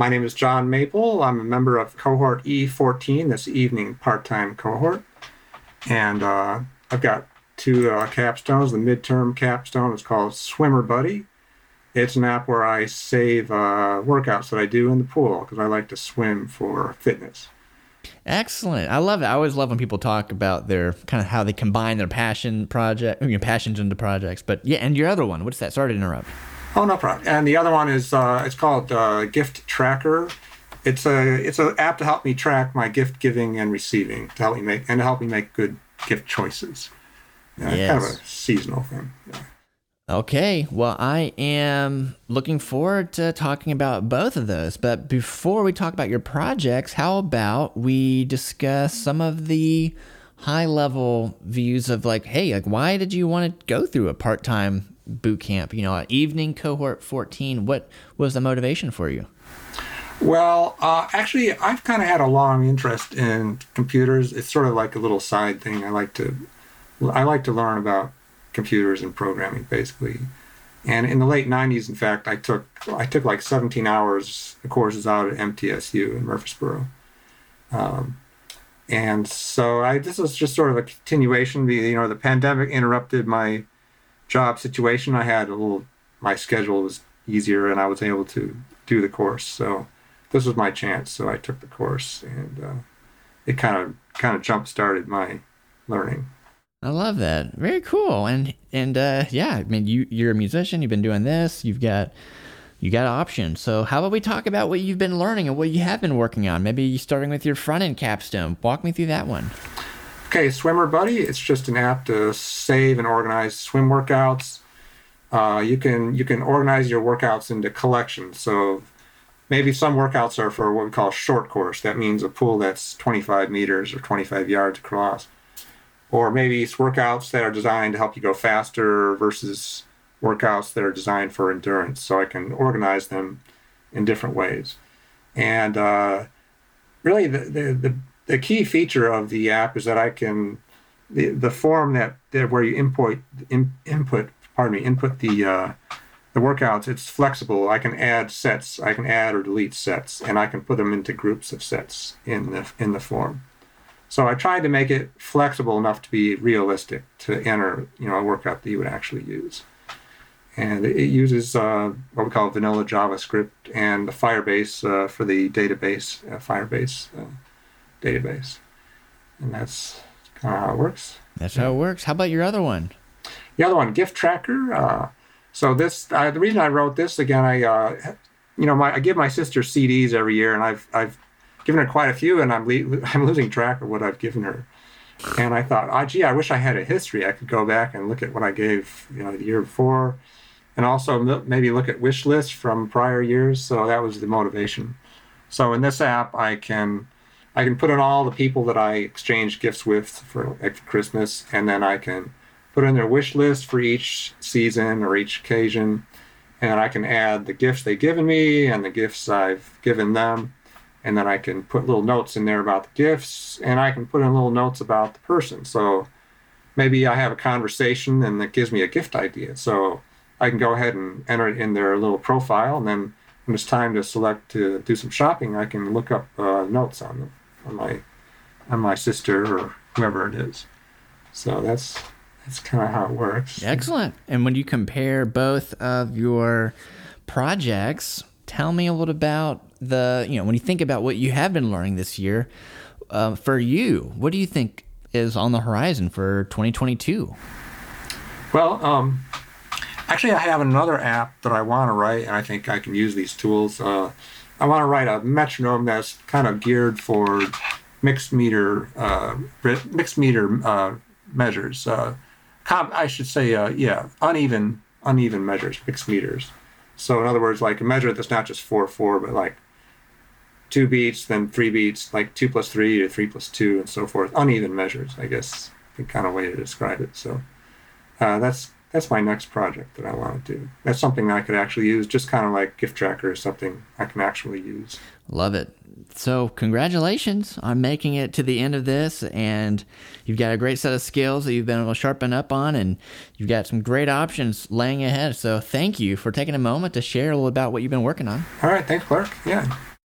My name is John Maple. I'm a member of Cohort E14, this evening part-time cohort. And I've got two capstones. The midterm capstone is called Swimmer Buddy. It's an app where I save workouts that I do in the pool because I like to swim for fitness. Excellent. I love it. I always love when people talk about their kind of how they combine their passions into projects. But yeah, and your other one, what's that? Sorry to interrupt. Oh, no problem. And the other one is it's called Gift Tracker. It's an app to help me track my gift giving and receiving to help me make good gift choices. Yeah, yes. Kind of a seasonal thing. Yeah. Okay, well, I am looking forward to talking about both of those. But before we talk about your projects, how about we discuss some of the high-level views of, like, hey, like, why did you want to go through a part-time boot camp? You know, evening cohort 14. What was the motivation for you? Well, actually, I've kind of had a long interest in computers. It's sort of like a little side thing. I like to learn about computers and programming, basically. And in the late 90s, in fact, I took like 17 hours of courses out at MTSU in Murfreesboro. And so this was just sort of a continuation. The pandemic interrupted my job situation. I had my schedule was easier and I was able to do the course. So this was my chance. So I took the course and it kind of jump-started my learning. I love that. Very cool. And yeah, I mean, you're a musician. You've been doing this. You got options. So how about we talk about what you've been learning and what you have been working on? Maybe starting with your front end capstone. Walk me through that one. Okay, Swimmer Buddy. It's just an app to save and organize swim workouts. You can organize your workouts into collections. So maybe some workouts are for what we call short course. That means a pool that's 25 meters or 25 yards across. Or maybe it's workouts that are designed to help you go faster versus workouts that are designed for endurance. So I can organize them in different ways. And really the key feature of the app is that I can, the form that where you input the workouts, it's flexible. I can add sets, I can add or delete sets, and I can put them into groups of sets in the form. So I tried to make it flexible enough to be realistic to enter, a workout that you would actually use. And it uses what we call vanilla JavaScript and the Firebase for the database, database. And that's kind of how it works. That's how it works. How about your other one? The other one, Gift Tracker. So this, the reason I wrote this, again, I give my sister CDs every year, and I've given her quite a few, and I'm losing track of what I've given her. And I thought, I wish I had a history. I could go back and look at what I gave, the year before, and also maybe look at wish lists from prior years. So that was the motivation. So in this app, I can put in all the people that I exchange gifts with for Christmas, and then I can put in their wish list for each season or each occasion, and I can add the gifts they've given me and the gifts I've given them. And then I can put little notes in there about the gifts, and I can put in little notes about the person. So maybe I have a conversation and that gives me a gift idea. So I can go ahead and enter it in their little profile. And then when it's time to select to do some shopping, I can look up notes on them, on my sister or whoever it is. So that's kind of how it works. Excellent. And when you compare both of your projects, tell me a little about when you think about what you have been learning this year, for you, what do you think is on the horizon for 2022? Well, actually, I have another app that I want to write, and I think I can use these tools. I want to write a metronome that's kind of geared for mixed meter measures. Uneven measures, mixed meters. So in other words, like a measure that's not just 4/4, but like 2 beats, then 3 beats, like 2 + 3 or 3 + 2, and so forth. Uneven measures, I guess, the kind of way to describe it. So that's my next project that I want to do. That's something that I could actually use, just kind of like Gift Tracker or something I can actually use. Love it. So congratulations on making it to the end of this, and you've got a great set of skills that you've been able to sharpen up on, and you've got some great options laying ahead. So thank you for taking a moment to share a little about what you've been working on. All right. Thanks, Clark. Yeah.